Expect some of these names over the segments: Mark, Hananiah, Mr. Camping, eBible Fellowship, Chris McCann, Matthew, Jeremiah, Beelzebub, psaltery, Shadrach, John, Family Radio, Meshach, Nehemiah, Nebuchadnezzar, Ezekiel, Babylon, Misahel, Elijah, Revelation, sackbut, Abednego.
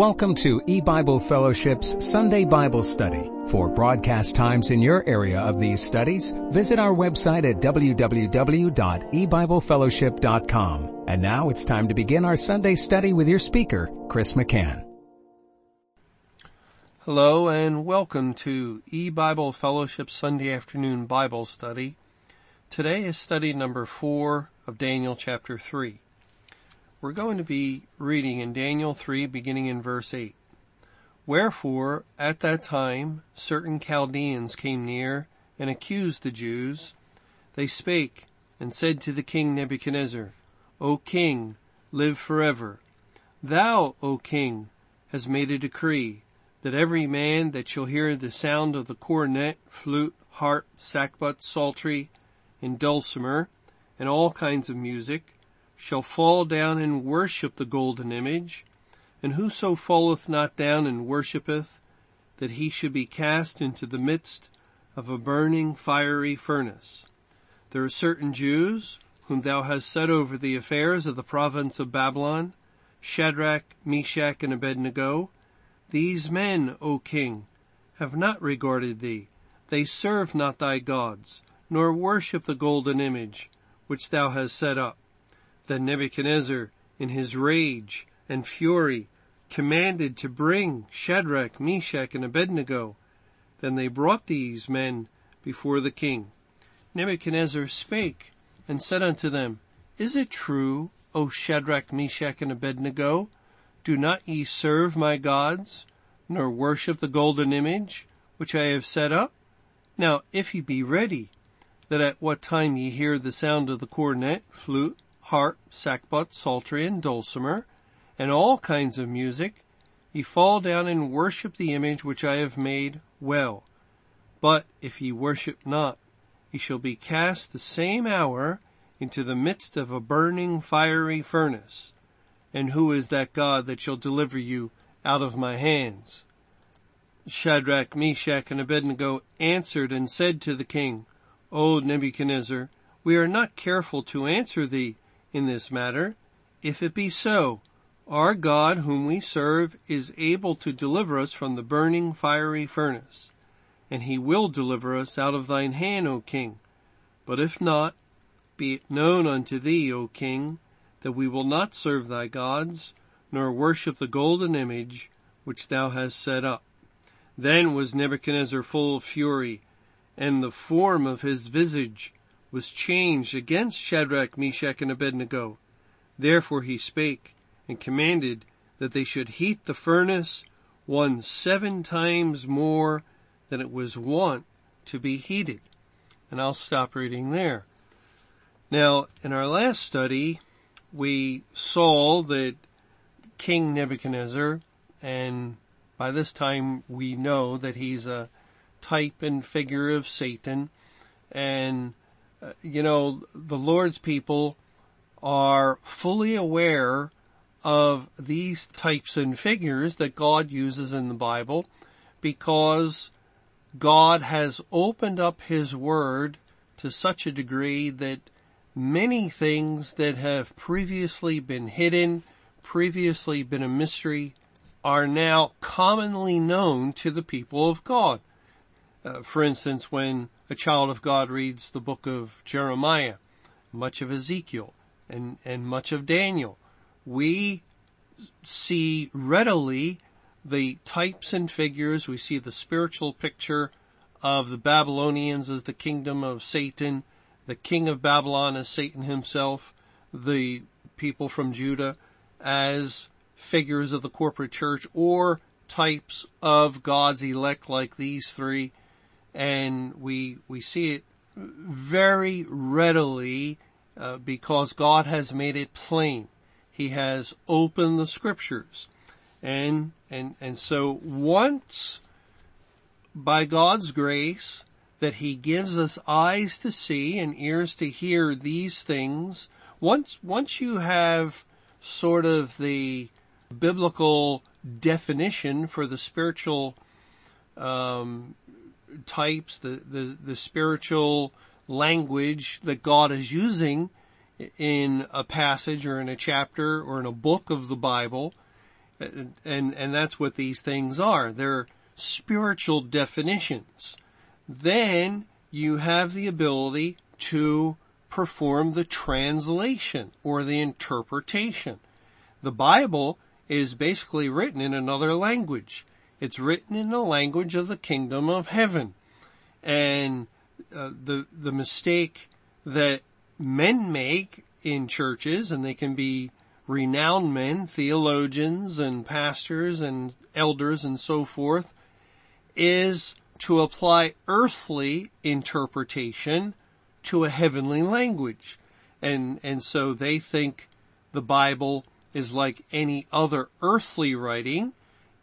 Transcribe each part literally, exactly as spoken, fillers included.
Welcome to eBible Fellowship's Sunday Bible Study. For broadcast times in your area of these studies, visit our website at w w w dot e bible fellowship dot com. And now it's time to begin our Sunday study with your speaker, Chris McCann. Hello and welcome to eBible Fellowship Sunday Afternoon Bible Study. Today is study number four of Daniel chapter three. We're going to be reading in Daniel three, beginning in verse eight. Wherefore, at that time, certain Chaldeans came near and accused the Jews. They spake and said to the king Nebuchadnezzar, O king, live forever. Thou, O king, hast made a decree that every man that shall hear the sound of the cornet, flute, harp, sackbut, psaltery, and dulcimer, and all kinds of music, shall fall down and worship the golden image, and whoso falleth not down and worshipeth, that he should be cast into the midst of a burning fiery furnace. There are certain Jews, whom thou hast set over the affairs of the province of Babylon, Shadrach, Meshach, and Abednego. These men, O king, have not regarded thee. They serve not thy gods, nor worship the golden image, which thou hast set up. Then Nebuchadnezzar, in his rage and fury, commanded to bring Shadrach, Meshach, and Abednego. Then they brought these men before the king. Nebuchadnezzar spake and said unto them, Is it true, O Shadrach, Meshach, and Abednego? Do not ye serve my gods, nor worship the golden image, which I have set up? Now if ye be ready, that at what time ye hear the sound of the cornet, flute, harp, sackbut, psaltery, and dulcimer, and all kinds of music, ye fall down and worship the image which I have made well. But if ye worship not, ye shall be cast the same hour into the midst of a burning fiery furnace. And who is that God that shall deliver you out of my hands? Shadrach, Meshach, and Abednego answered and said to the king, O Nebuchadnezzar, we are not careful to answer thee in this matter. If it be so, our God whom we serve is able to deliver us from the burning fiery furnace, and he will deliver us out of thine hand, O king. But if not, be it known unto thee, O king, that we will not serve thy gods, nor worship the golden image which thou hast set up. Then was Nebuchadnezzar full of fury, and the form of his visage was changed against Shadrach, Meshach, and Abednego. Therefore he spake, and commanded that they should heat the furnace one seven times more than it was wont to be heated. And I'll stop reading there. Now, in our last study, we saw that King Nebuchadnezzar, and by this time we know that he's a type and figure of Satan, and Uh, you know, the Lord's people are fully aware of these types and figures that God uses in the Bible, because God has opened up his word to such a degree that many things that have previously been hidden, previously been a mystery, are now commonly known to the people of God. Uh, for instance, when a child of God reads the book of Jeremiah, much of Ezekiel, and, and much of Daniel, we see readily the types and figures. We see the spiritual picture of the Babylonians as the kingdom of Satan, the king of Babylon as Satan himself, the people from Judah as figures of the corporate church or types of God's elect like these three. And we, we see it very readily, uh, because God has made it plain. He has opened the scriptures. And, and, and so once by God's grace that he gives us eyes to see and ears to hear these things, once, once you have sort of the biblical definition for the spiritual, um, types, the, the, the spiritual language that God is using in a passage or in a chapter or in a book of the Bible, And, and, and that's what these things are. They're spiritual definitions. Then you have the ability to perform the translation or the interpretation. The Bible is basically written in another language. It's written in the language of the kingdom of heaven. And uh, the the mistake that men make in churches, and they can be renowned men, theologians and pastors and elders and so forth, is to apply earthly interpretation to a heavenly language. And and so they think the Bible is like any other earthly writing,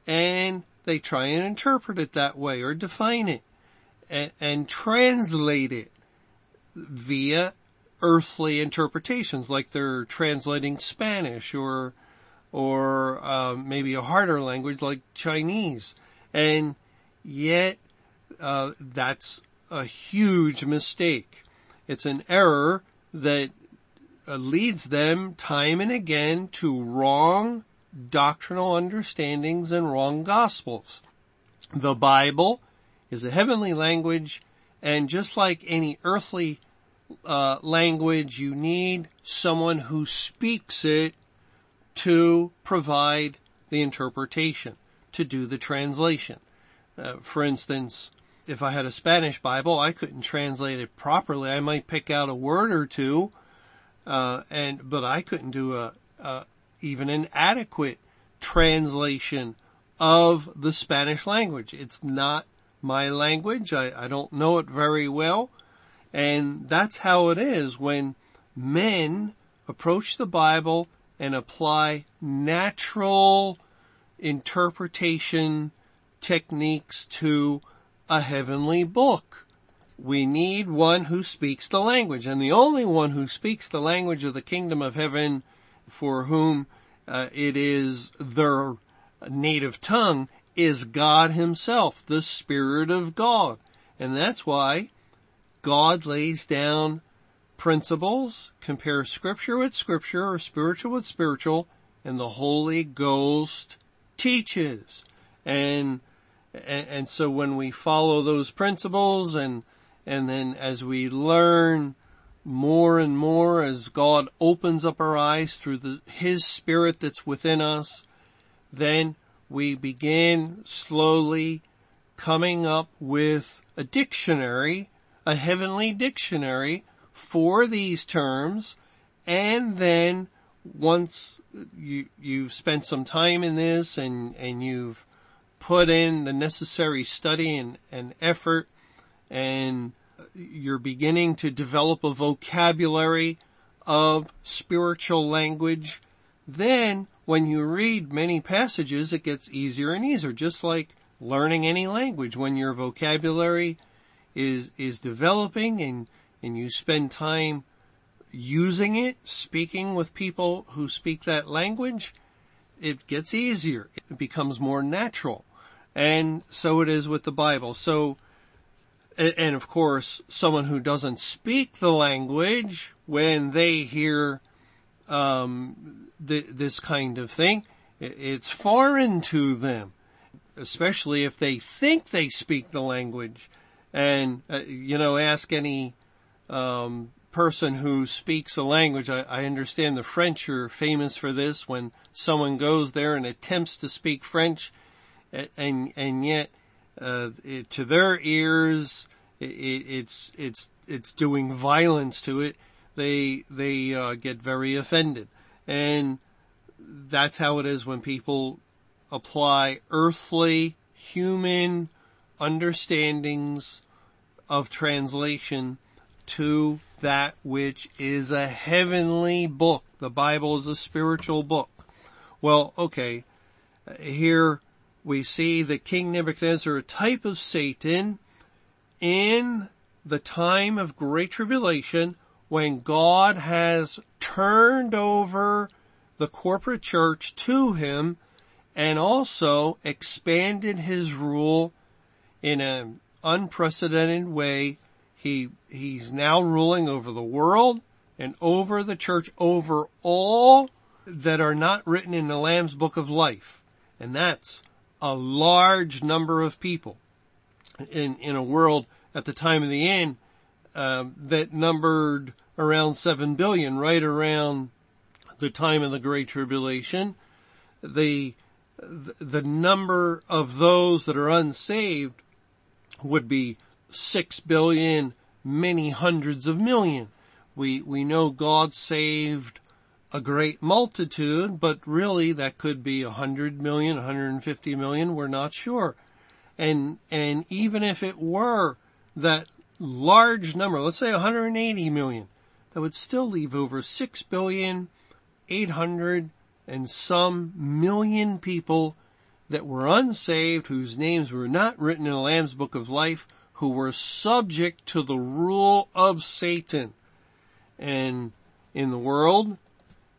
and they try and interpret it that way or define it and, and translate it via earthly interpretations, like they're translating Spanish or or uh, maybe a harder language like Chinese. And yet uh, that's a huge mistake. It's an error that uh, leads them time and again to wrong doctrinal understandings and wrong gospels. The Bible is a heavenly language, and just like any earthly Uh, language, you need someone who speaks it to provide the interpretation, to do the translation. Uh, for instance, if I had a Spanish Bible, I couldn't translate it properly. I might pick out a word or two, uh, and but I couldn't do a, a even an adequate translation of the Spanish language. It's not my language. I, I don't know it very well. And that's how it is when men approach the Bible and apply natural interpretation techniques to a heavenly book. We need one who speaks the language. And the only one who speaks the language of the kingdom of heaven, for whom uh, it is their native tongue, is God himself, the Spirit of God. And that's why God lays down principles, compares scripture with scripture or spiritual with spiritual, and the Holy Ghost teaches. And, and, and so when we follow those principles, and, and then as we learn more and more, as God opens up our eyes through the, his Spirit that's within us, then we begin slowly coming up with a dictionary, a heavenly dictionary for these terms. And then once you, you've spent some time in this and, and you've put in the necessary study and, and effort, and you're beginning to develop a vocabulary of spiritual language, then when you read many passages, it gets easier and easier, just like learning any language. When your vocabulary is is developing and, and you spend time using it, speaking with people who speak that language, it gets easier. It becomes more natural. And so it is with the Bible. So, and of course, someone who doesn't speak the language, when they hear um, th- this kind of thing, it's foreign to them, especially if they think they speak the language. And, uh, you know, ask any um, person who speaks a language. I, I understand the French are famous for this, when someone goes there and attempts to speak French, and and yet uh, it, to their ears, it, it's it's it's doing violence to it. They they uh, get very offended. And that's how it is when people apply earthly, human understandings of translation to that which is a heavenly book. The Bible is a spiritual book. Well, okay, here we see that King Nebuchadnezzar, a type of Satan, in the time of great tribulation, when God has turned over the corporate church to him and also expanded his rule in an unprecedented way, he he's now ruling over the world and over the church, over all that are not written in the Lamb's Book of Life. And that's a large number of people in, in a world at the time of the end, uh, that numbered around seven billion, right around the time of the Great Tribulation. The, the number of those that are unsaved would be six billion, many hundreds of million. We, we know God saved a great multitude, but really that could be one hundred million, one hundred fifty million. We're not sure. And, and even if it were that large number, let's say one hundred eighty million, that would still leave over six billion, eight hundred and some million people that were unsaved, whose names were not written in the Lamb's Book of Life, who were subject to the rule of Satan. And in the world,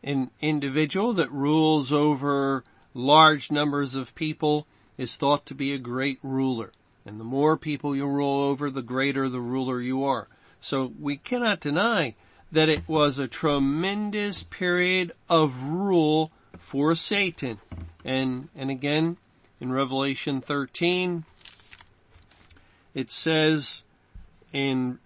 an individual that rules over large numbers of people is thought to be a great ruler. And the more people you rule over, the greater the ruler you are. So we cannot deny that it was a tremendous period of rule for Satan. And, and again, in Revelation thirteen, it says in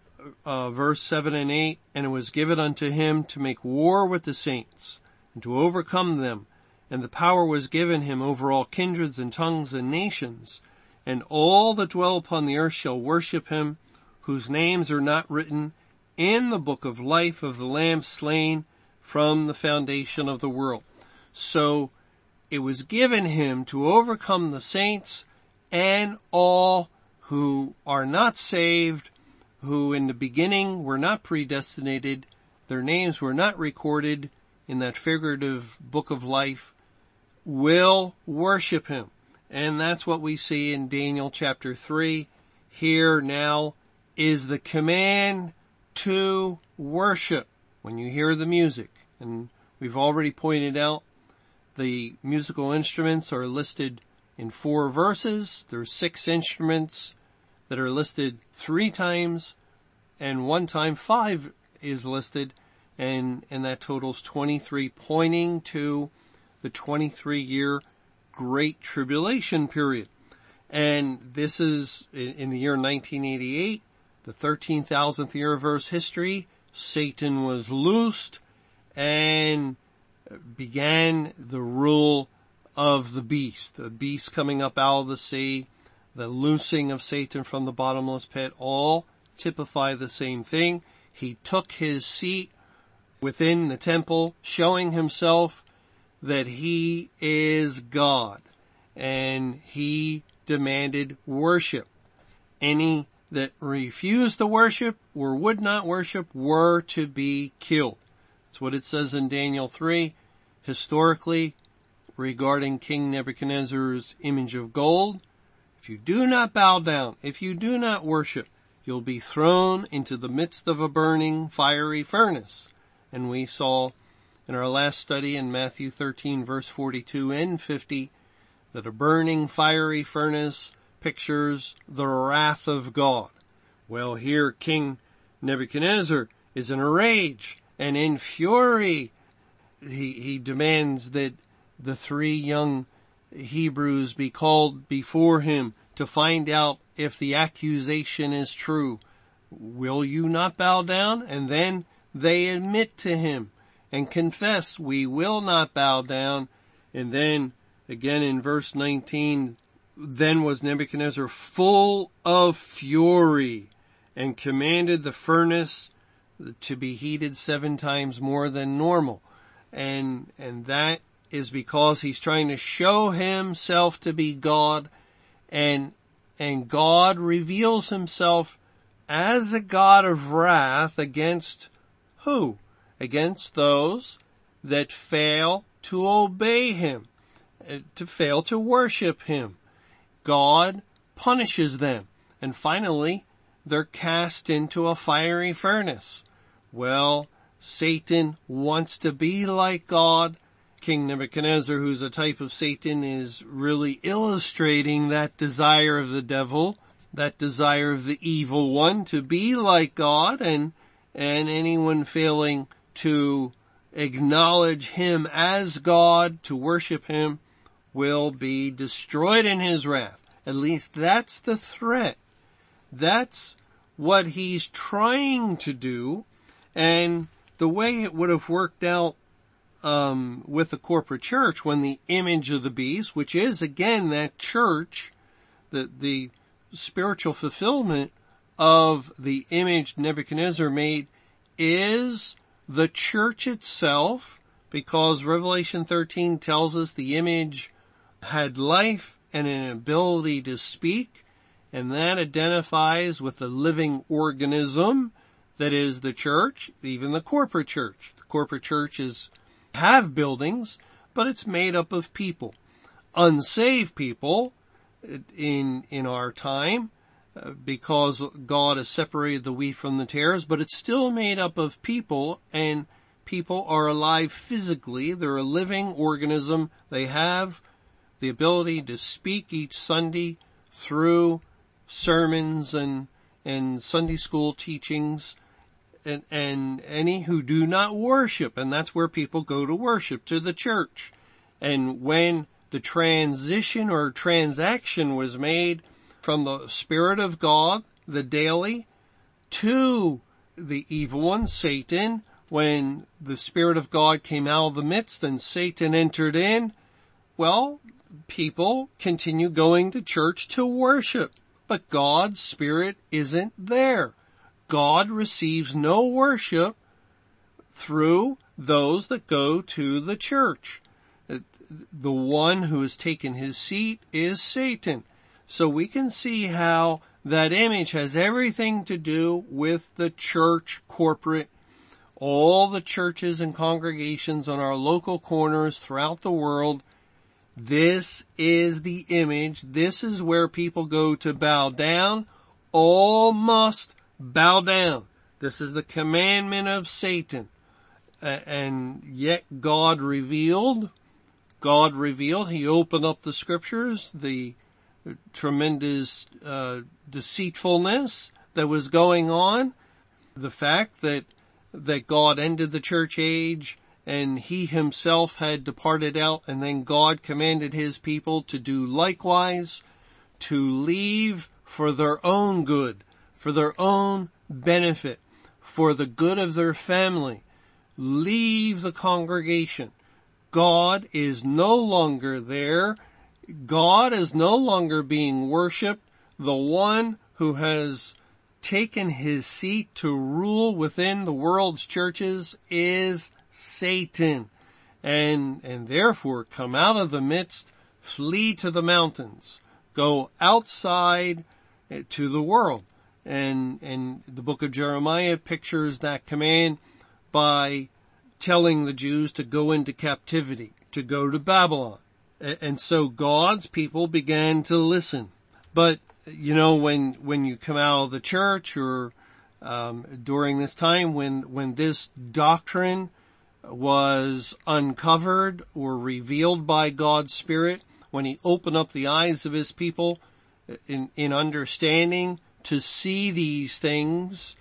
Uh, verse seven and eight, and it was given unto him to make war with the saints and to overcome them. And the power was given him over all kindreds and tongues and nations. And all that dwell upon the earth shall worship him, whose names are not written in the book of life of the Lamb slain from the foundation of the world. So it was given him to overcome the saints and all who are not saved, who in the beginning were not predestinated, their names were not recorded in that figurative book of life, will worship him. And that's what we see in Daniel chapter three. Here now is the command to worship when you hear the music. And we've already pointed out the musical instruments are listed in four verses. There are six instruments that are listed three times, and one time five is listed, and, and that totals twenty-three, pointing to the twenty-three year Great Tribulation period. And this is in, in the year nineteen eighty-eight, the thirteen thousandth year of Earth's history. Satan was loosed and began the rule of the beast, the beast coming up out of the sea. The loosing of Satan from the bottomless pit all typify the same thing. He took his seat within the temple, showing himself that he is God, and he demanded worship. Any that refused to worship or would not worship were to be killed. That's what it says in Daniel three. Historically, regarding King Nebuchadnezzar's image of gold, if you do not bow down, if you do not worship, you'll be thrown into the midst of a burning, fiery furnace. And we saw in our last study in Matthew thirteen, verse forty-two and fifty, that a burning, fiery furnace pictures the wrath of God. Well, here King Nebuchadnezzar is in a rage and in fury. He, he demands that the three young Hebrews be called before him to find out if the accusation is true. Will you not bow down? And then they admit to him and confess, we will not bow down. And then again in verse nineteen, then was Nebuchadnezzar full of fury and commanded the furnace to be heated seven times more than normal. And, and that is because he's trying to show himself to be God, and, and God reveals himself as a God of wrath against who? Against those that fail to obey him, to fail to worship him. God punishes them, and finally they're cast into a fiery furnace. Well, Satan wants to be like God. King Nebuchadnezzar, who's a type of Satan, is really illustrating that desire of the devil, that desire of the evil one to be like God, and, and anyone failing to acknowledge him as God, to worship him, will be destroyed in his wrath. At least that's the threat. That's what he's trying to do. And the way it would have worked out um with the corporate church, when the image of the beast, which is again that church, the the spiritual fulfillment of the image Nebuchadnezzar made, is the church itself, because Revelation thirteen tells us the image had life and an ability to speak, and that identifies with the living organism that is the church, even the corporate church. The corporate churches have buildings, but it's made up of people. Unsaved people in in our time, uh, because God has separated the wheat from the tares, but it's still made up of people, and people are alive physically. They're a living organism. They have the ability to speak each Sunday through sermons and and Sunday school teachings, and, and any who do not worship. And that's where people go to worship, to the church. And when the transition or transaction was made from the Spirit of God, the daily, to the evil one, Satan, when the Spirit of God came out of the midst and Satan entered in, well, people continue going to church to worship. But God's Spirit isn't there. God receives no worship through those that go to the church. The one who has taken his seat is Satan. So we can see how that image has everything to do with the church corporate. All the churches and congregations on our local corners throughout the world, this is the image. This is where people go to bow down. All must bow down. This is the commandment of Satan. And yet God revealed, God revealed, he opened up the scriptures, the tremendous uh, deceitfulness that was going on, the fact that that God ended the church age, and he himself had departed out, and then God commanded his people to do likewise, to leave for their own good, for their own benefit, for the good of their family. Leave the congregation. God is no longer there. God is no longer being worshipped. The one who has taken his seat to rule within the world's churches is Satan, and and therefore come out of the midst, flee to the mountains, go outside to the world. And and the book of Jeremiah pictures that command by telling the Jews to go into captivity, to go to Babylon. And so God's people began to listen. But you know, when when you come out of the church, or um during this time when when this doctrine was uncovered or revealed by God's Spirit, when he opened up the eyes of his people in, in understanding to see these things,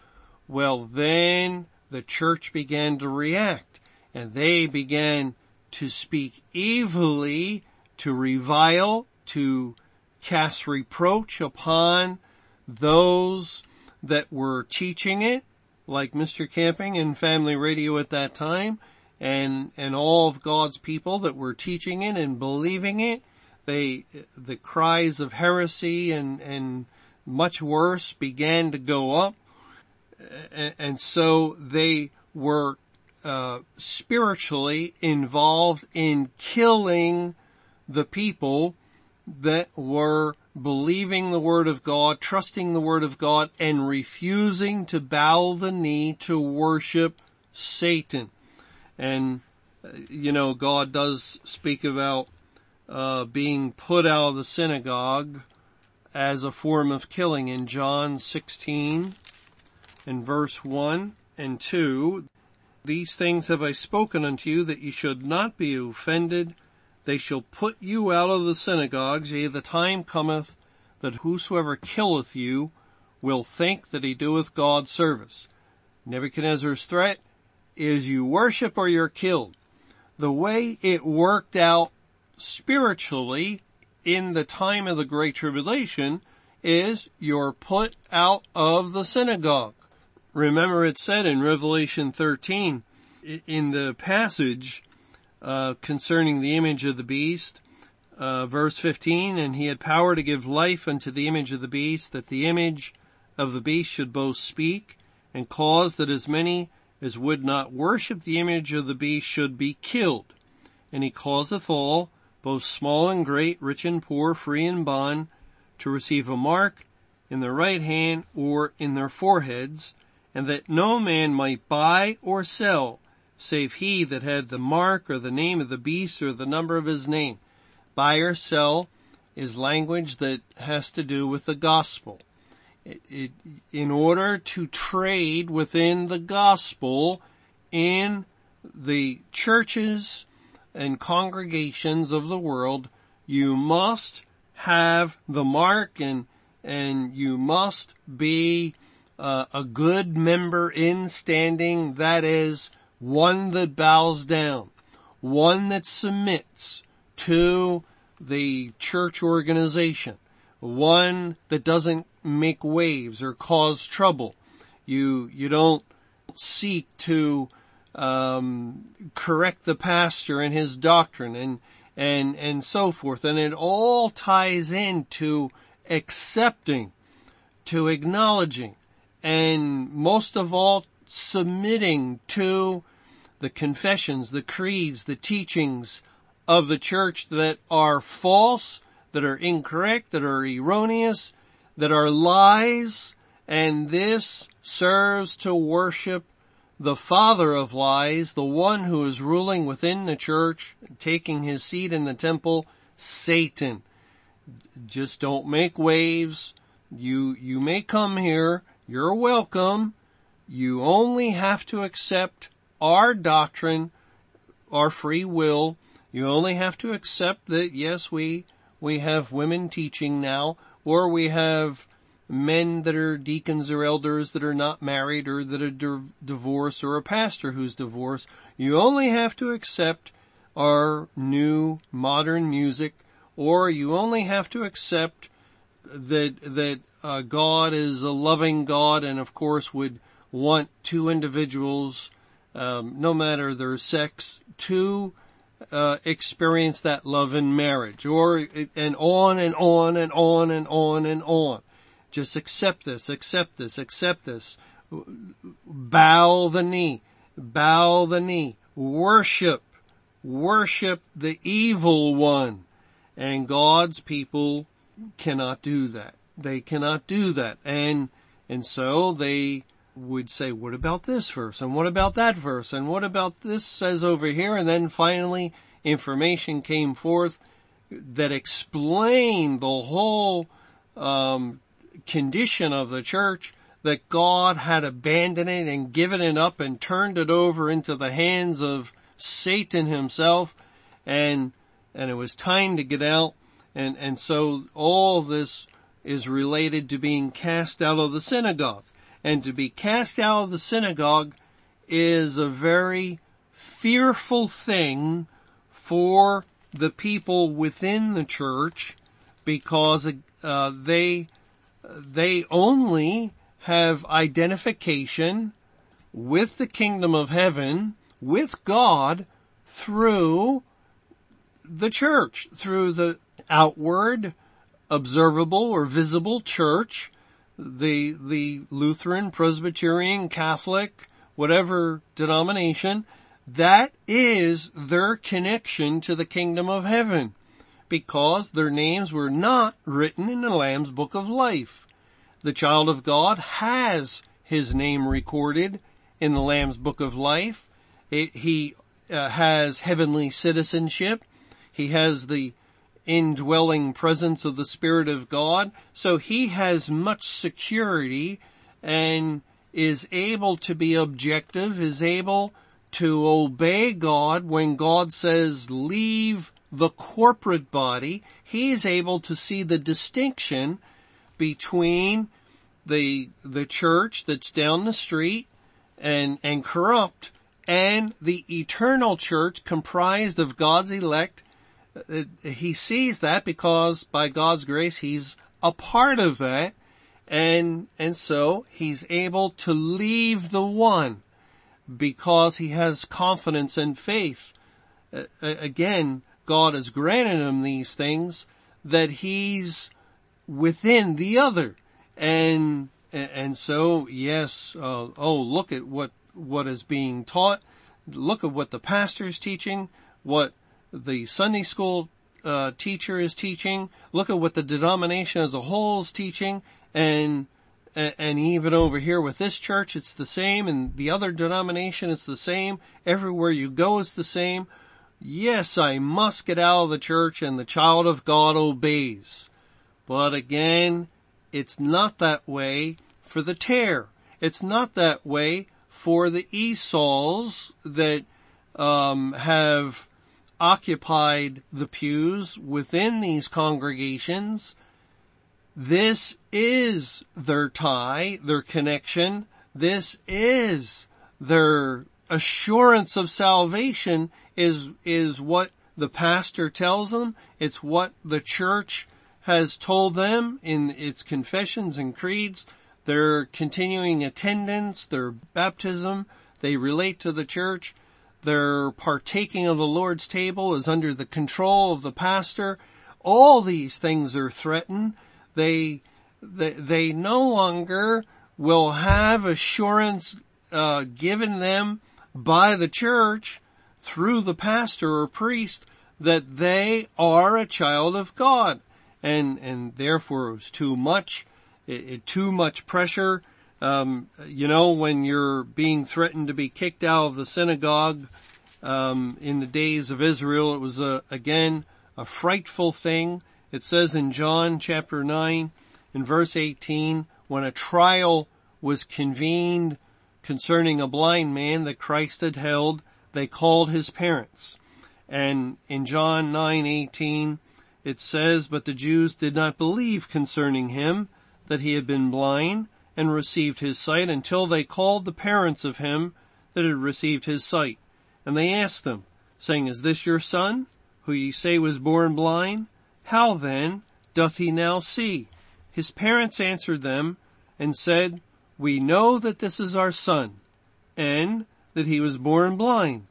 well, then the church began to react, and they began to speak evilly, to revile, to cast reproach upon those that were teaching it, like Mister Camping and Family Radio at that time, and and all of God's people that were teaching it and believing it. They, the cries of heresy and and much worse began to go up, and, and so they were uh, spiritually involved in killing the people that were believing the word of God, trusting the word of God, and refusing to bow the knee to worship Satan. And, you know, God does speak about uh being put out of the synagogue as a form of killing in John sixteen and verse one and two. These things have I spoken unto you, that ye should not be offended. They shall put you out of the synagogues. Yea, the time cometh that whosoever killeth you will think that he doeth God service. Nebuchadnezzar's threat is, you worship or you're killed. The way it worked out spiritually in the time of the Great Tribulation is you're put out of the synagogue. Remember, it said in Revelation thirteen, in the passage uh, concerning the image of the beast, uh, verse fifteen, and he had power to give life unto the image of the beast, that the image of the beast should both speak and cause that as many as would not worship the image of the beast should be killed. And he causeth all, both small and great, rich and poor, free and bond, to receive a mark in their right hand or in their foreheads, and that no man might buy or sell, save he that had the mark or the name of the beast or the number of his name. Buy or sell is language that has to do with the gospel. It, it, in order to trade within the gospel in the churches and congregations of the world, you must have the mark and and you must be Uh, a good member in standing, that is, one that bows down, one that submits to the church organization, one that doesn't make waves or cause trouble. You, you don't seek to, um, correct the pastor and his doctrine and, and, and so forth. And it all ties into accepting, to acknowledging, and most of all, submitting to the confessions, the creeds, the teachings of the church that are false, that are incorrect, that are erroneous, that are lies. And this serves to worship the father of lies, the one who is ruling within the church, taking his seat in the temple, Satan. Just don't make waves. You, you may come here. You're welcome. You only have to accept our doctrine, our free will. You only have to accept that, yes, we we have women teaching now, or we have men that are deacons or elders that are not married or that are di- divorced, or a pastor who's divorced. You only have to accept our new modern music, or you only have to accept that that uh, God is a loving God and, of course, would want two individuals, um, no matter their sex, to uh, experience that love in marriage, or and on and on and on and on and on. Just accept this, accept this, accept this. Bow the knee, bow the knee. Worship, worship the evil one. And God's people cannot do that. They cannot do that. And, and so they would say, what about this verse? And what about that verse? And what about this says over here? And then finally information came forth that explained the whole, um, condition of the church, that God had abandoned it and given it up and turned it over into the hands of Satan himself. And, and it was time to get out. And, and so all this is related to being cast out of the synagogue. And to be cast out of the synagogue is a very fearful thing for the people within the church, because uh, they, they only have identification with the kingdom of heaven, with God, through the church, through the outward, observable or visible church, the, the Lutheran, Presbyterian, Catholic, whatever denomination, that is their connection to the kingdom of heaven, because their names were not written in the Lamb's Book of Life. The child of God has his name recorded in the Lamb's Book of Life. It, he uh, has heavenly citizenship. He has the indwelling presence of the Spirit of God. So he has much security and is able to be objective, is able to obey God when God says leave the corporate body. He's able to see the distinction between the the church that's down the street and and corrupt, and the eternal church comprised of God's elect he sees that because by God's grace he's a part of that, and and so he's able to leave the one because he has confidence and faith. Uh, again, God has granted him these things, that he's within the other, and and so yes, uh, oh look at what what is being taught, look at what the pastor is teaching, what the Sunday school uh, teacher is teaching, look at what the denomination as a whole is teaching, and and even over here with this church it's the same, and the other denomination it's the same, everywhere you go it's the same. Yes, I must get out of the church, and the child of God obeys. But again, it's not that way for the tear. It's not that way for the Esau's that um have occupied the pews within these congregations. This is their tie, their connection. This is their assurance of salvation, is is what the pastor tells them. It's what the church has told them in its confessions and creeds, their continuing attendance, their baptism. They relate to the church. Their partaking of the Lord's table is under the control of the pastor. All these things are threatened. They, they, they no longer will have assurance uh, given them by the church through the pastor or priest that they are a child of God. And, and therefore it was too much, it, it, too much pressure. Um, you know, when you're being threatened to be kicked out of the synagogue, um, in the days of Israel, it was a, again, a frightful thing. It says in John chapter nine in verse eighteen, when a trial was convened concerning a blind man that Christ had held, they called his parents. And in John nine eighteen, it says, but the Jews did not believe concerning him that he had been blind and received his sight until they called the parents of him that had received his sight. And they asked them, saying, is this your son, who ye say was born blind? How then doth he now see? His parents answered them and said, we know that this is our son, and that he was born blind,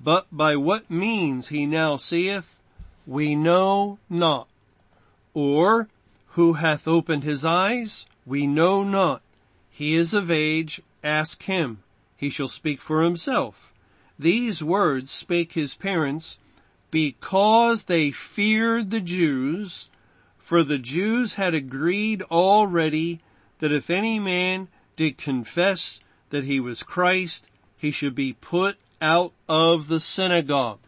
but by what means he now seeth, we know not. Or who hath opened his eyes, we know not. He is of age, ask him. He shall speak for himself. These words spake his parents, because they feared the Jews, for the Jews had agreed already that if any man did confess that he was Christ, he should be put out of the synagogue.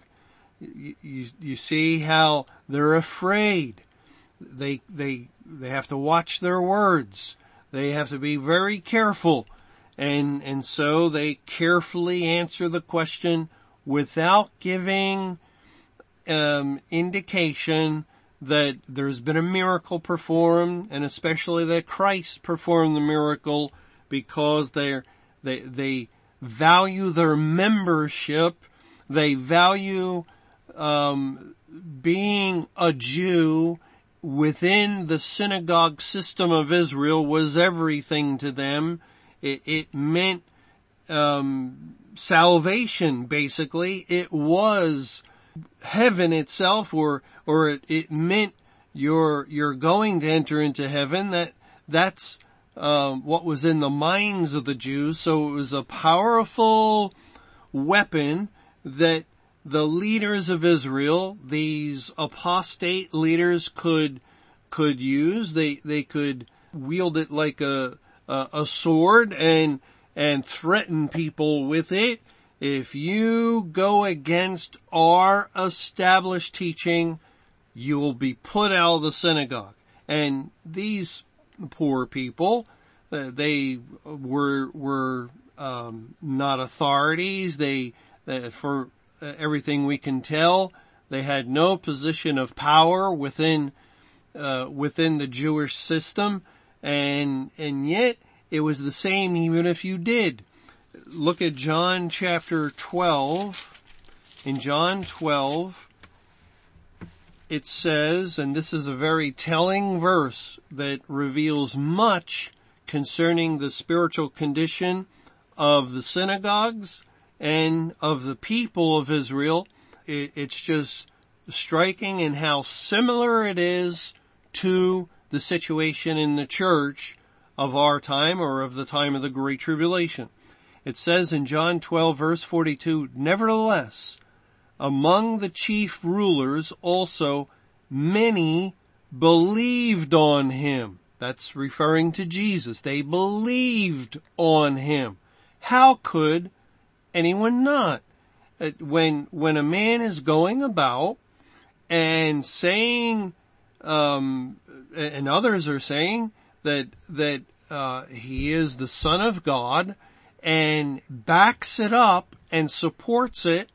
You, you, you see how they're afraid. They, they, they have to watch their words. They have to be very careful. And, and so they carefully answer the question without giving, um, indication that there's been a miracle performed, and especially that Christ performed the miracle, because they're, they, they value their membership. They value, um, being a Jew within the synagogue system of Israel was everything to them. It, it meant, um, salvation, basically. It was heaven itself, or, or it, it meant you're, you're going to enter into heaven. That, that's, um, what was in the minds of the Jews. So it was a powerful weapon that the leaders of Israel, these apostate leaders, could, could use. They, they could wield it like a, a, a sword and, and threaten people with it. If you go against our established teaching, you will be put out of the synagogue. And these poor people, they were, were, um, not authorities. They, for, Uh, everything we can tell, they had no position of power within, uh, within the Jewish system. And, and yet it was the same even if you did. Look at John chapter twelve. In John twelve, it says, and this is a very telling verse that reveals much concerning the spiritual condition of the synagogues and of the people of Israel. It's just striking in how similar it is to the situation in the church of our time, or of the time of the Great Tribulation. It says in John twelve verse forty-two, "Nevertheless, among the chief rulers also many believed on him." That's referring to Jesus. They believed on him. How could anyone not? When, when a man is going about and saying, um, and others are saying that, that, uh, he is the Son of God, and backs it up and supports it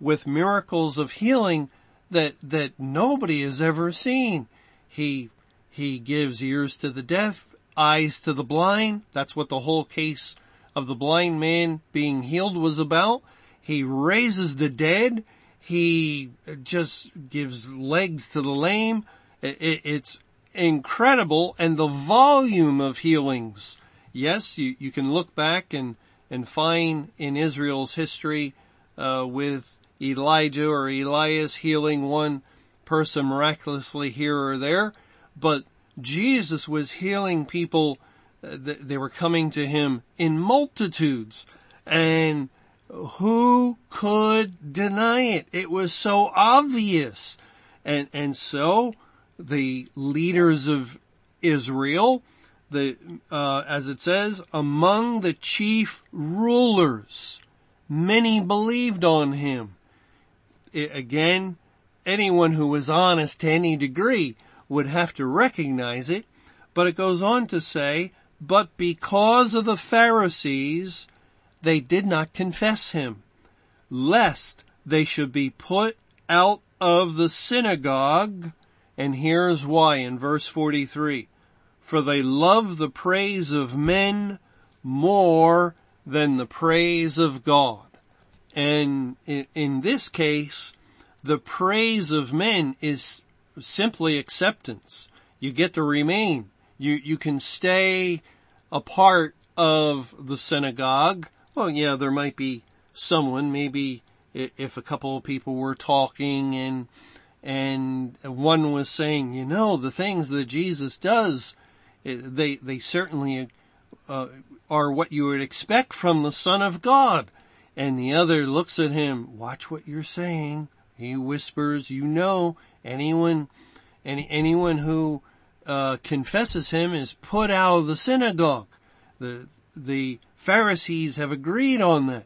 with miracles of healing that, that nobody has ever seen. He, he gives ears to the deaf, eyes to the blind. That's what the whole case of the blind man being healed was about. He raises the dead. He just gives legs to the lame. It's incredible. And the volume of healings. Yes, you, you can look back and, and find in Israel's history, uh, with Elijah or Elias healing one person miraculously here or there. But Jesus was healing people. They were coming to him in multitudes, and who could deny it? It was so obvious. And, and so the leaders of Israel, the, uh, as it says, among the chief rulers, many believed on him. It, again, anyone who was honest to any degree would have to recognize it. But it goes on to say, but because of the Pharisees, they did not confess him, lest they should be put out of the synagogue. And here's why in verse forty-three. For they love the praise of men more than the praise of God. And in this case, the praise of men is simply acceptance. You get to remain. You, you can stay a part of the synagogue. Well, yeah, there might be someone, maybe if a couple of people were talking and, and one was saying, you know, the things that Jesus does, they, they certainly uh, are what you would expect from the Son of God. And the other looks at him, watch what you're saying. He whispers, you know, anyone, any, anyone who, uh, confesses him is put out of the synagogue. The, the Pharisees have agreed on that.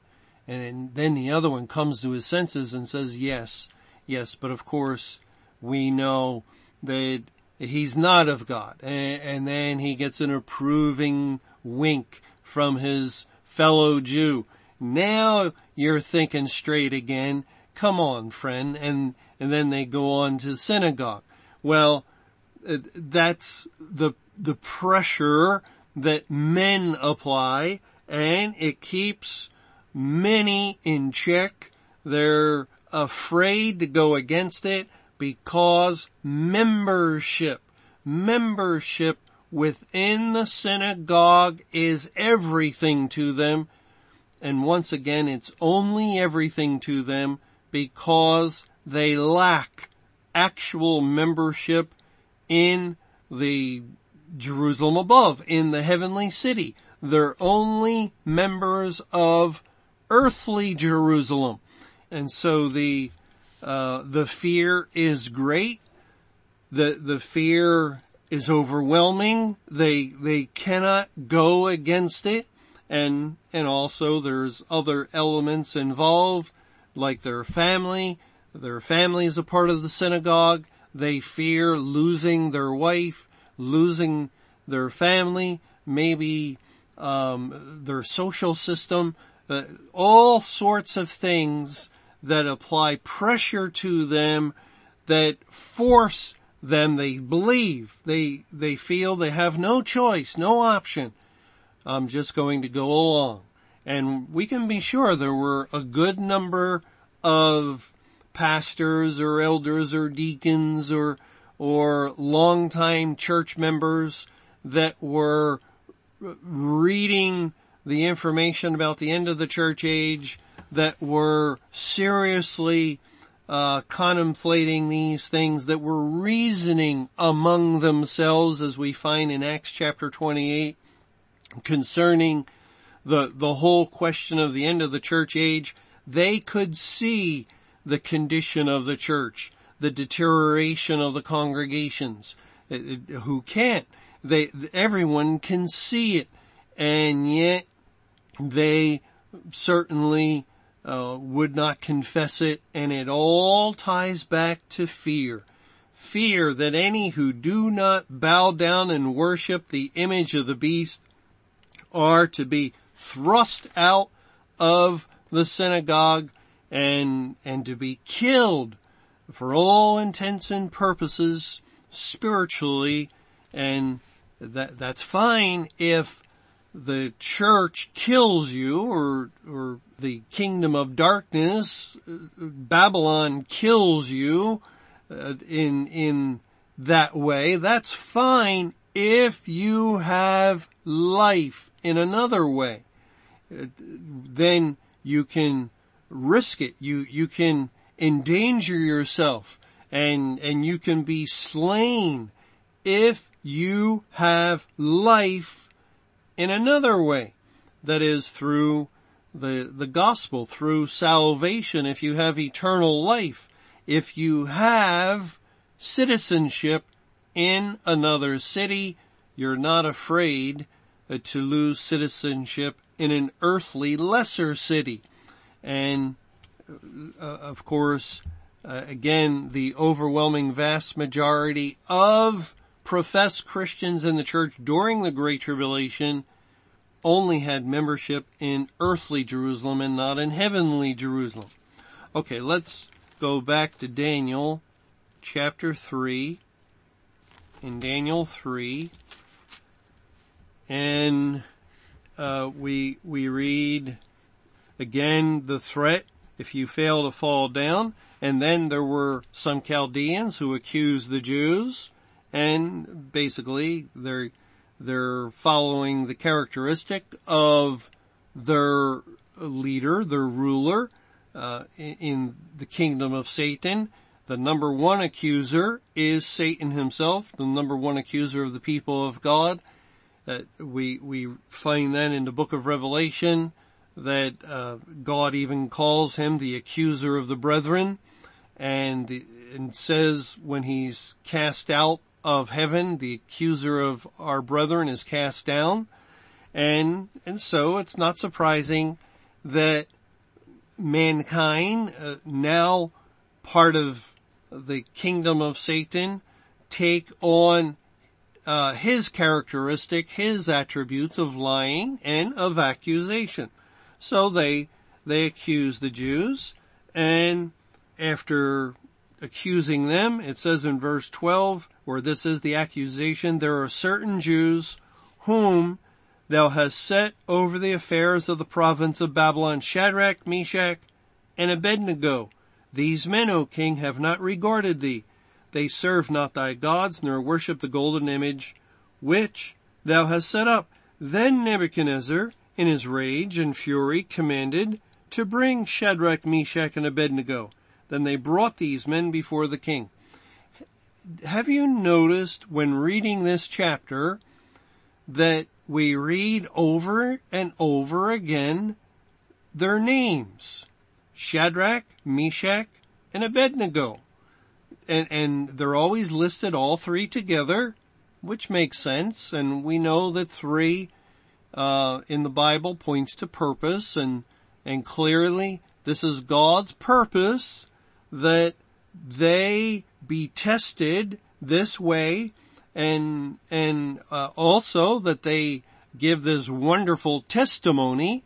And then the other one comes to his senses and says, yes, yes, but of course we know that he's not of God. And, and then he gets an approving wink from his fellow Jew. Now you're thinking straight again. Come on, friend. And, and then they go on to the synagogue. Well, that's the, the pressure that men apply, and it keeps many in check. They're afraid to go against it because membership, membership within the synagogue is everything to them. And once again, it's only everything to them because they lack actual membership in the Jerusalem above, in the heavenly city. They're only members of earthly Jerusalem. And so the, uh, the fear is great. The, the fear is overwhelming. They, they cannot go against it. And, and also there's other elements involved, like their family. Their family is a part of the synagogue. They fear losing their wife, losing their family, maybe um, their social system, uh, all sorts of things that apply pressure to them that force them. They believe, they they feel they have no choice, no option. I'm just going to go along. And we can be sure there were a good number of pastors or elders or deacons or or longtime church members that were reading the information about the end of the church age, that were seriously uh contemplating these things, that were reasoning among themselves, as we find in Acts chapter twenty-eight, concerning the the whole question of the end of the church age. They could see the condition of the church, the deterioration of the congregations. It, it, who can't? They, everyone can see it. And yet they certainly uh, would not confess it. And it all ties back to fear. Fear that any who do not bow down and worship the image of the beast are to be thrust out of the synagogue and and to be killed for all intents and purposes spiritually. And that that's fine if the church kills you, or or the kingdom of darkness, Babylon, kills you uh, in in that way. That's fine if you have life in another way. Then you can risk it. You, you can endanger yourself, and, and you can be slain if you have life in another way. That is through the, the gospel, through salvation. If you have eternal life, if you have citizenship in another city, you're not afraid to lose citizenship in an earthly lesser city. And uh, of course, uh, again, the overwhelming vast majority of professed Christians in the church during the Great Tribulation only had membership in earthly Jerusalem and not in heavenly Jerusalem. Okay, let's go back to Daniel chapter three. In Daniel three, and uh we we read again the threat, if you fail to fall down. And then there were some Chaldeans who accused the Jews, and basically they're they're following the characteristic of their leader, their ruler, uh in, in the kingdom of Satan. The number one accuser is Satan himself, the number one accuser of the people of God. Uh, we we find then in the book of Revelation that uh, God even calls him the accuser of the brethren, and the, and says when he's cast out of heaven, the accuser of our brethren is cast down. And and so it's not surprising that mankind, uh, now part of the kingdom of Satan, take on Uh, his characteristic, his attributes of lying and of accusation. So they, they accuse the Jews, and after accusing them, it says in verse twelve, where this is the accusation, there are certain Jews whom thou hast set over the affairs of the province of Babylon, Shadrach, Meshach, and Abednego. These men, O king, have not regarded thee. They serve not thy gods, nor worship the golden image which thou hast set up. Then Nebuchadnezzar, in his rage and fury, commanded to bring Shadrach, Meshach, and Abednego. Then they brought these men before the king. Have you noticed when reading this chapter that we read over and over again their names? Shadrach, Meshach, and Abednego. And, and they're always listed, all three together, which makes sense. And we know that three, uh, in the Bible points to purpose, and, and clearly this is God's purpose that they be tested this way, and, and, uh, also that they give this wonderful testimony.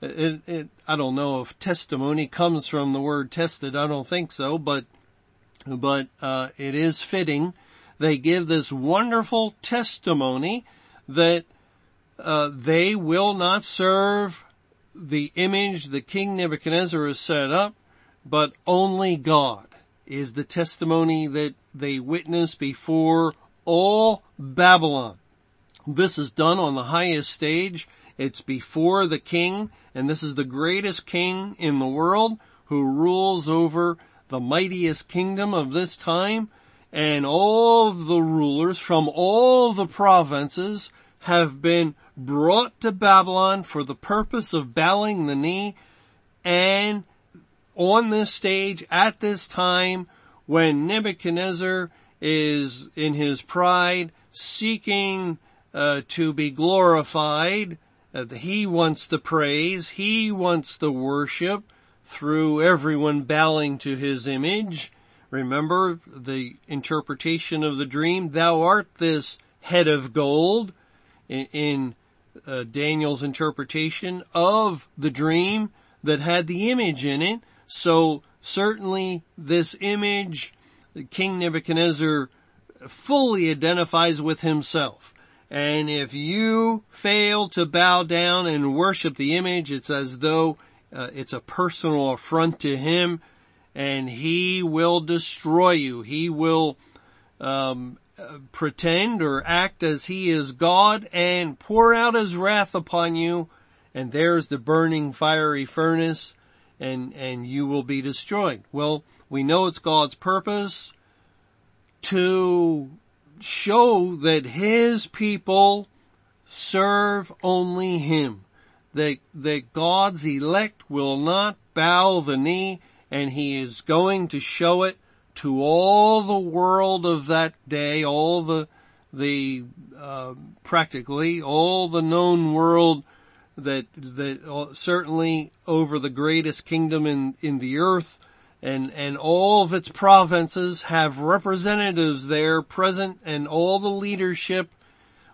It, it, I don't know if testimony comes from the word tested. I don't think so, but But uh it is fitting. They give this wonderful testimony that uh they will not serve the image that King Nebuchadnezzar has set up. but only God is the testimony that they witness before all Babylon. This is done on the highest stage. It's before the king, and this is the greatest king in the world who rules over the mightiest kingdom of this time, and all the rulers from all the provinces have been brought to Babylon for the purpose of bowing the knee. And on this stage, at this time, when Nebuchadnezzar is in his pride seeking uh, to be glorified, uh, he wants the praise, he wants the worship through everyone bowing to his image. Remember the interpretation of the dream, thou art this head of gold, in, in uh, Daniel's interpretation of the dream that had the image in it. So certainly this image, King Nebuchadnezzar fully identifies with himself. And if you fail to bow down and worship the image, it's as though uh, it's a personal affront to him, and he will destroy you. He will um, pretend or act as he is God and pour out his wrath upon you. And there's the burning fiery furnace, and, and you will be destroyed. Well, we know it's God's purpose to show that his people serve only him, that, that God's elect will not bow the knee, and he is going to show it to all the world of that day, all the, the, uh, practically all the known world, that that certainly over the greatest kingdom in in the earth, and and all of its provinces have representatives there present, and all the leadership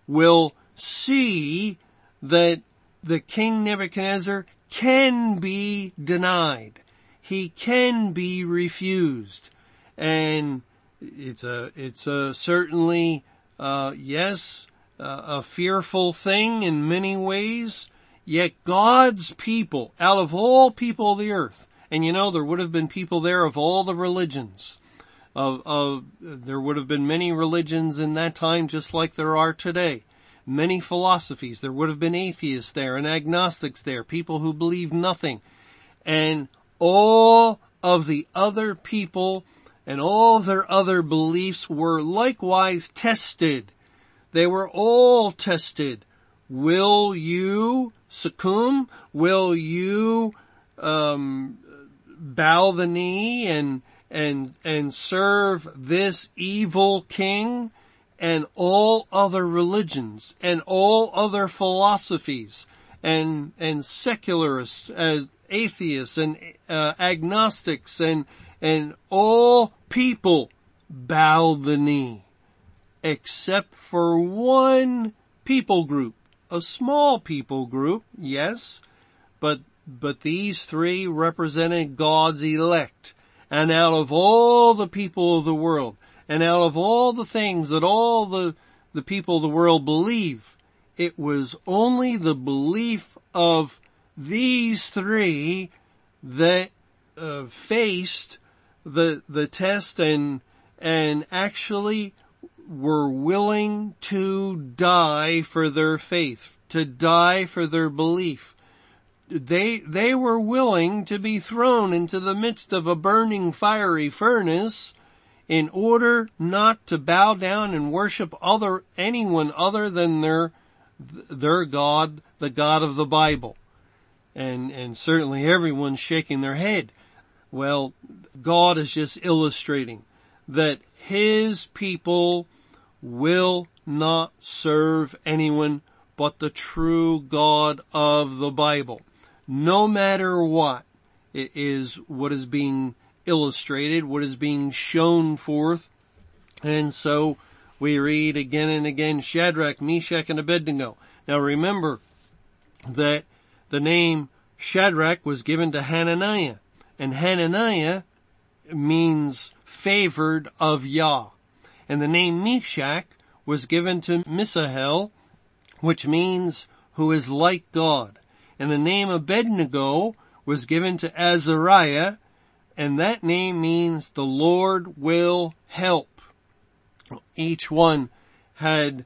will see that the King Nebuchadnezzar can be denied, he can be refused. And it's a it's a certainly uh yes uh, a fearful thing in many ways. Yet God's people, out of all people of the earth, and you know, there would have been people there of all the religions. Of, of, there would have been many religions in that time, just like there are today. Many philosophies. There would have been atheists there and agnostics there, people who believe nothing. And all of the other people and all their other beliefs were likewise tested. They were all tested. Will you succumb? Will you, um, bow the knee and, and, and serve this evil king? And all other religions and all other philosophies and, and secularists, uh, atheists and, uh, agnostics and, and all people bowed the knee except for one people group. A small people group, yes, but but these three represented God's elect. And out of all the people of the world, and out of all the things that all the, the people of the world believe, it was only the belief of these three that uh, faced the the test and and actually were willing to die for their faith, to die for their belief. They, they were willing to be thrown into the midst of a burning fiery furnace in order not to bow down and worship other, anyone other than their, their God, the God of the Bible. And, and certainly everyone's shaking their head. Well, God is just illustrating that his people will not serve anyone but the true God of the Bible. No matter what, it is what is being illustrated, what is being shown forth. And so we read again and again, Shadrach, Meshach, and Abednego. Now remember that the name Shadrach was given to Hananiah, and Hananiah means favored of Yah. And the name Meshach was given to Misahel, which means who is like God. And the name Abednego was given to Azariah, And that name means the Lord will help. Each one had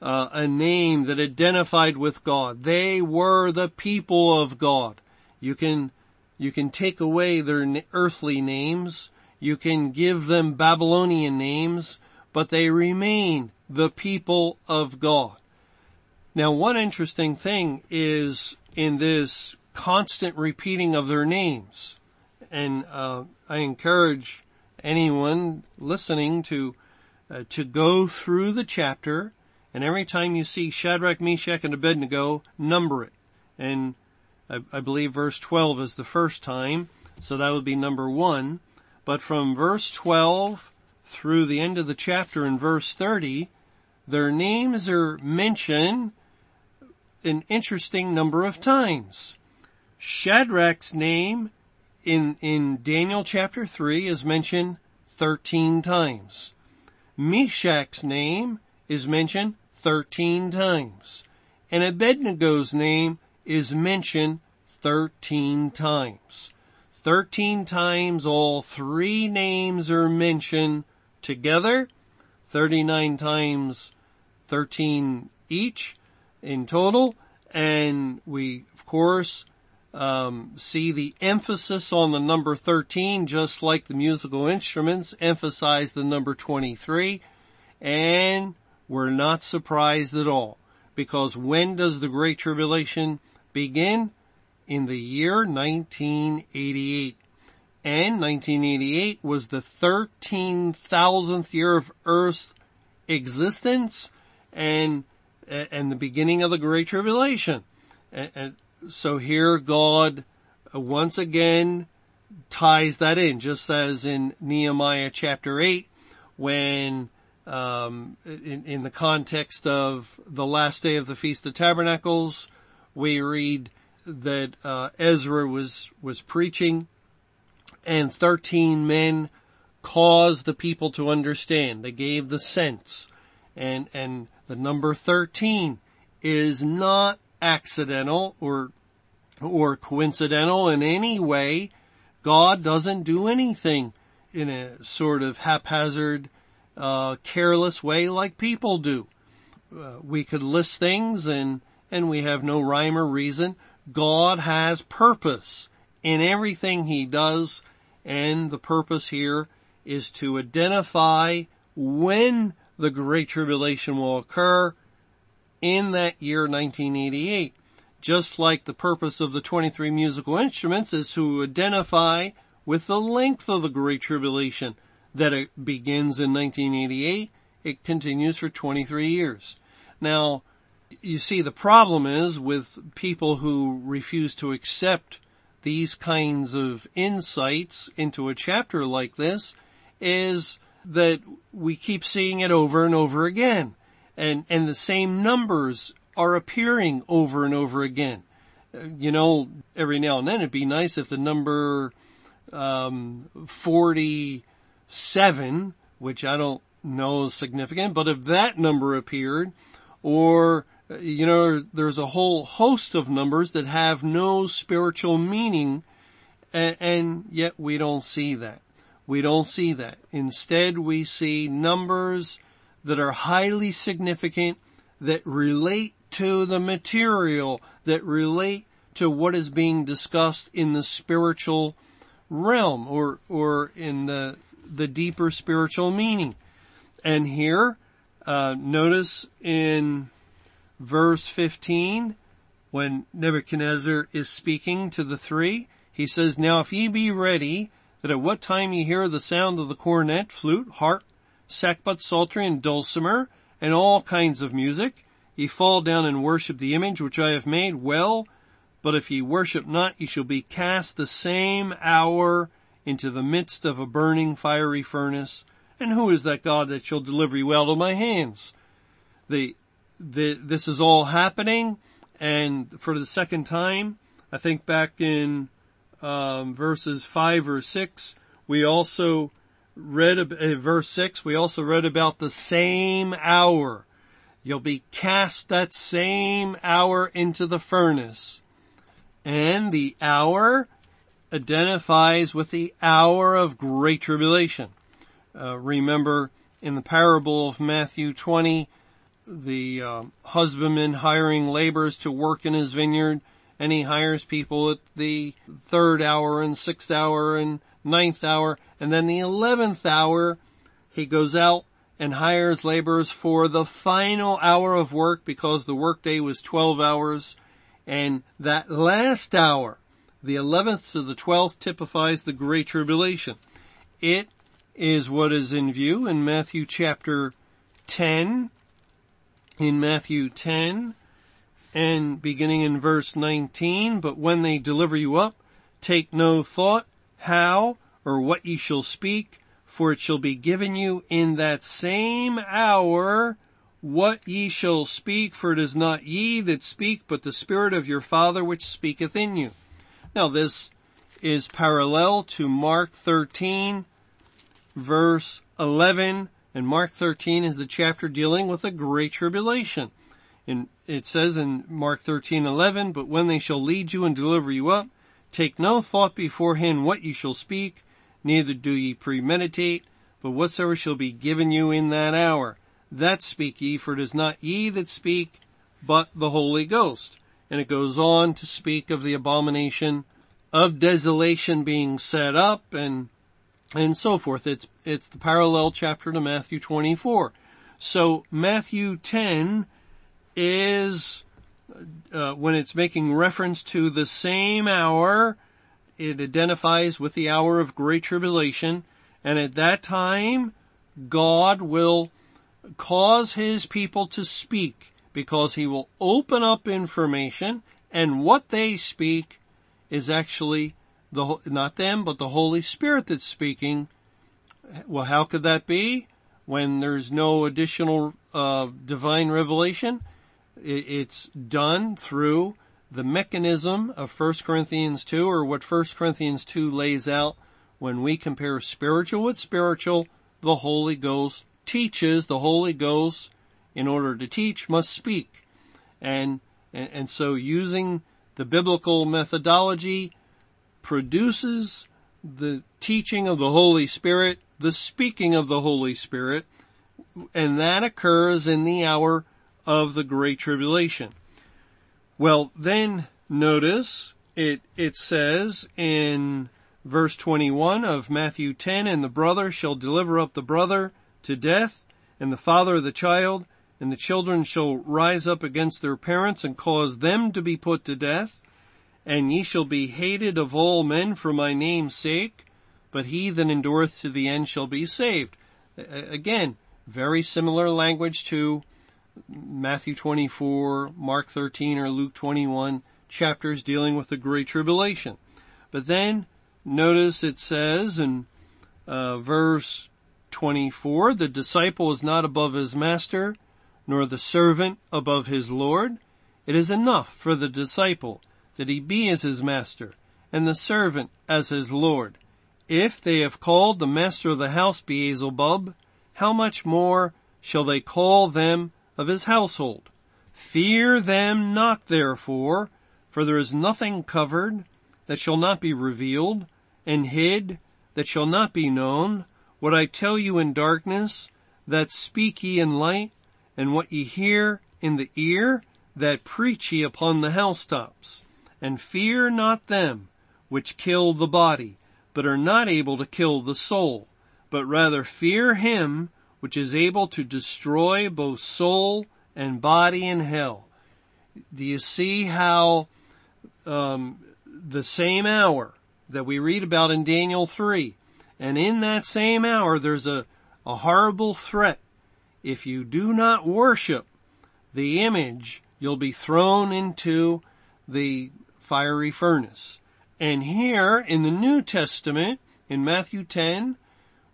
uh, a name that identified with God. They were the people of God. You can, you can take away their earthly names. You can give them Babylonian names, but they remain the people of God. Now, one interesting thing is in this constant repeating of their names. And, uh, I encourage anyone listening to, uh, to go through the chapter, and every time you see Shadrach, Meshach, and Abednego, number it. And I, I believe verse twelve is the first time, so that would be number one. But from verse twelve through the end of the chapter in verse thirty, their names are mentioned an interesting number of times. Shadrach's name In, in Daniel chapter three is mentioned thirteen times. Meshach's name is mentioned thirteen times. And Abednego's name is mentioned thirteen times. Thirteen times all three names are mentioned together. Thirty-nine times thirteen each in total. And we, of course, Um, see the emphasis on the number thirteen, just like the musical instruments emphasize the number twenty-three. And we're not surprised at all, because when does the Great Tribulation begin? In the year nineteen eighty-eight. And nineteen eighty-eight was the thirteen thousandth year of Earth's existence and, and the beginning of the Great Tribulation. And, and so here God once again ties that in, just as in Nehemiah chapter eight, when um, in, in the context of the last day of the Feast of Tabernacles, we read that uh, Ezra was was preaching, and thirteen men caused the people to understand. They gave the sense, and and the number thirteen is not accidental or, or coincidental in any way. God doesn't do anything in a sort of haphazard, uh, careless way like people do. Uh, we could list things and, and we have no rhyme or reason. God has purpose in everything he does, and the purpose here is to identify when the Great Tribulation will occur in that year nineteen eighty-eight, just like the purpose of the twenty-three musical instruments is to identify with the length of the Great Tribulation, that it begins in nineteen eighty-eight. It continues for twenty-three years. Now, you see, the problem is with people who refuse to accept these kinds of insights into a chapter like this is that we keep seeing it over and over again. And, and the same numbers are appearing over and over again. You know, every now and then it'd be nice if the number, um, forty-seven, which I don't know is significant, but if that number appeared, or, you know, there's a whole host of numbers that have no spiritual meaning, and, and yet we don't see that. We don't see that. Instead, we see numbers that are highly significant, that relate to the material, that relate to what is being discussed in the spiritual realm, or, or in the, the deeper spiritual meaning. And here, uh, notice in verse fifteen, when Nebuchadnezzar is speaking to the three, he says, "Now if ye be ready, that at what time ye hear the sound of the cornet, flute, harp, sackbut, psaltery, and dulcimer, and all kinds of music, ye fall down and worship the image which I have made, well, but if ye worship not, ye shall be cast the same hour into the midst of a burning fiery furnace. And who is that God that shall deliver you out of my hands?" The, the, this is all happening, and for the second time, I think back in um, verses five or six, we also read uh, verse six, we also read about the same hour. You'll be cast that same hour into the furnace. And the hour identifies with the hour of great tribulation. Uh, remember in the parable of Matthew twenty, the uh, husbandman hiring laborers to work in his vineyard, and he hires people at the third hour and sixth hour and ninth hour, and then the eleventh hour he goes out and hires laborers for the final hour of work, because the workday was twelve hours. And that last hour, the eleventh to the twelfth, typifies the Great Tribulation. It is what is in view in Matthew chapter ten, in Matthew ten, and beginning in verse nineteen, "But when they deliver you up, take no thought how or what ye shall speak, for it shall be given you in that same hour what ye shall speak, for it is not ye that speak, but the Spirit of your Father which speaketh in you." Now this is parallel to Mark thirteen, verse eleven, and Mark thirteen is the chapter dealing with the Great Tribulation. And it says in Mark thirteen eleven, "But when they shall lead you and deliver you up, take no thought beforehand what ye shall speak, neither do ye premeditate, but whatsoever shall be given you in that hour, that speak ye, for it is not ye that speak, but the Holy Ghost." And it goes on to speak of the abomination of desolation being set up, and and so forth. It's it's the parallel chapter to Matthew twenty-four. So Matthew ten is, uh, when it's making reference to the same hour, it identifies with the hour of great tribulation. And at that time, God will cause his people to speak, because he will open up information, and what they speak is actually the, not them, but the Holy Spirit that's speaking. Well, how could that be when there's no additional uh, divine revelation? It's done through the mechanism of First Corinthians two, or what First Corinthians two lays out when we compare spiritual with spiritual. The Holy Ghost teaches. The Holy Ghost, in order to teach, must speak. And, and, and so using the biblical methodology produces the teaching of the Holy Spirit, the speaking of the Holy Spirit, and that occurs in the hour of the Great Tribulation. Well, then notice it, it says in verse twenty-one of Matthew ten, "And the brother shall deliver up the brother to death, and the father of the child, and the children shall rise up against their parents and cause them to be put to death. And ye shall be hated of all men for my name's sake, but he that endureth to the end shall be saved." Again, very similar language to Matthew twenty-four, Mark thirteen, or Luke twenty-one, chapters dealing with the Great Tribulation. But then notice it says in uh, verse twenty-four, "The disciple is not above his master, nor the servant above his Lord. It is enough for the disciple that he be as his master, and the servant as his Lord. If they have called the master of the house Beelzebub, how much more shall they call them of his household? Fear them not therefore, for there is nothing covered that shall not be revealed, and hid that shall not be known. What I tell you in darkness, that speak ye in light, and what ye hear in the ear, that preach ye upon the housetops. And fear not them which kill the body, but are not able to kill the soul, but rather fear him which is able to destroy both soul and body in hell." Do you see how um, the same hour that we read about in Daniel three, and in that same hour, there's a, a horrible threat. If you do not worship the image, you'll be thrown into the fiery furnace. And here in the New Testament, in Matthew ten,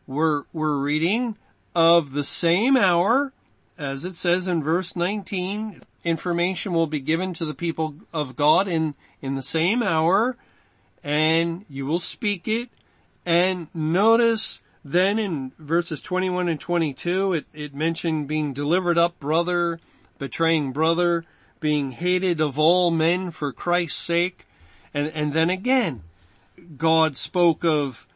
we're, we're reading of the same hour, as it says in verse nineteen, information will be given to the people of God in, in the same hour, and you will speak it. And notice then in verses twenty-one and twenty-two, it, it mentioned being delivered up brother, betraying brother, being hated of all men for Christ's sake. And, and then again, God spoke of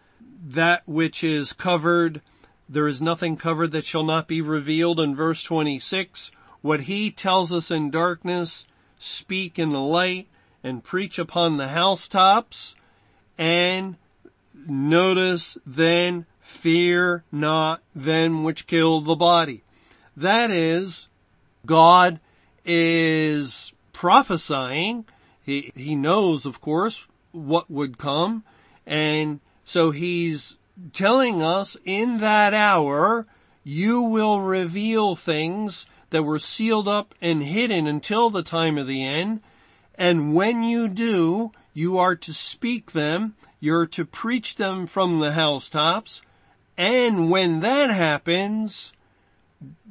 that which is covered. There is nothing covered that shall not be revealed in verse twenty-six. What he tells us in darkness, speak in the light and preach upon the housetops. And notice then, fear not them which kill the body. That is, God is prophesying. He, he knows, of course, what would come. And so he's telling us in that hour, you will reveal things that were sealed up and hidden until the time of the end. And when you do, you are to speak them. You're to preach them from the housetops. And when that happens,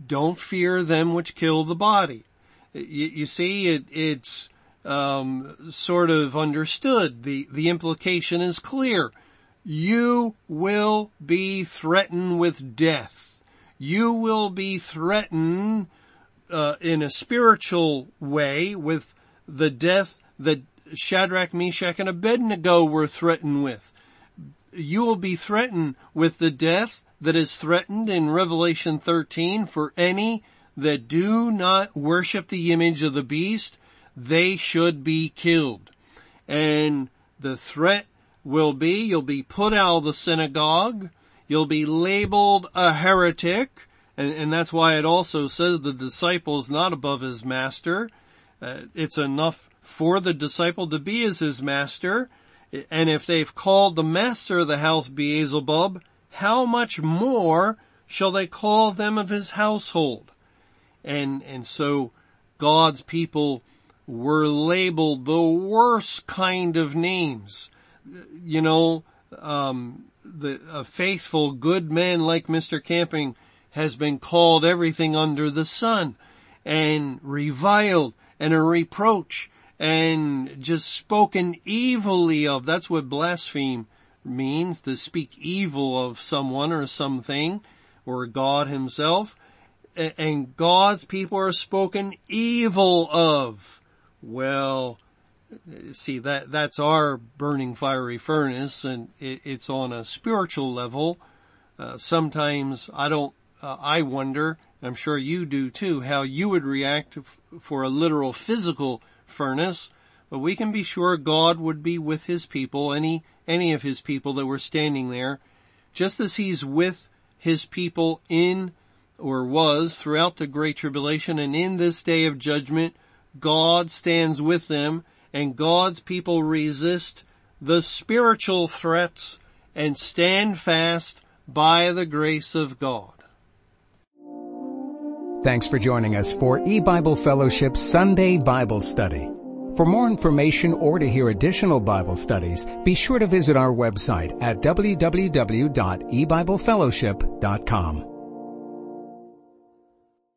don't fear them which kill the body. You, you see, it, it's um, sort of understood. The, the implication is clear. You will be threatened with death. You will be threatened uh, in a spiritual way with the death that Shadrach, Meshach, and Abednego were threatened with. You will be threatened with the death that is threatened in Revelation thirteen for any that do not worship the image of the beast. They should be killed. And the threat will be, you'll be put out of the synagogue. You'll be labeled a heretic. And, and that's why it also says the disciple is not above his master. Uh, it's enough for the disciple to be as his master. And if they've called the master of the house Beelzebub, how much more shall they call them of his household? And, and so God's people were labeled the worst kind of names. You know, um, the, a faithful good man like Mister Camping has been called everything under the sun and reviled and a reproach and just spoken evilly of. That's what blaspheme means, to speak evil of someone or something or God himself. And God's people are spoken evil of. Well, see, that that's our burning fiery furnace, and it, it's on a spiritual level. Uh, sometimes I don't, uh, I wonder, I'm sure you do too, how you would react f- for a literal physical furnace. But we can be sure God would be with his people, any any of his people that were standing there, just as he's with his people in or was throughout the Great Tribulation. And in this day of judgment, God stands with them, and God's people resist the spiritual threats and stand fast by the grace of God. Thanks for joining us for eBible Fellowship's Sunday Bible Study. For more information or to hear additional Bible studies, be sure to visit our website at w w w dot e bible fellowship dot com.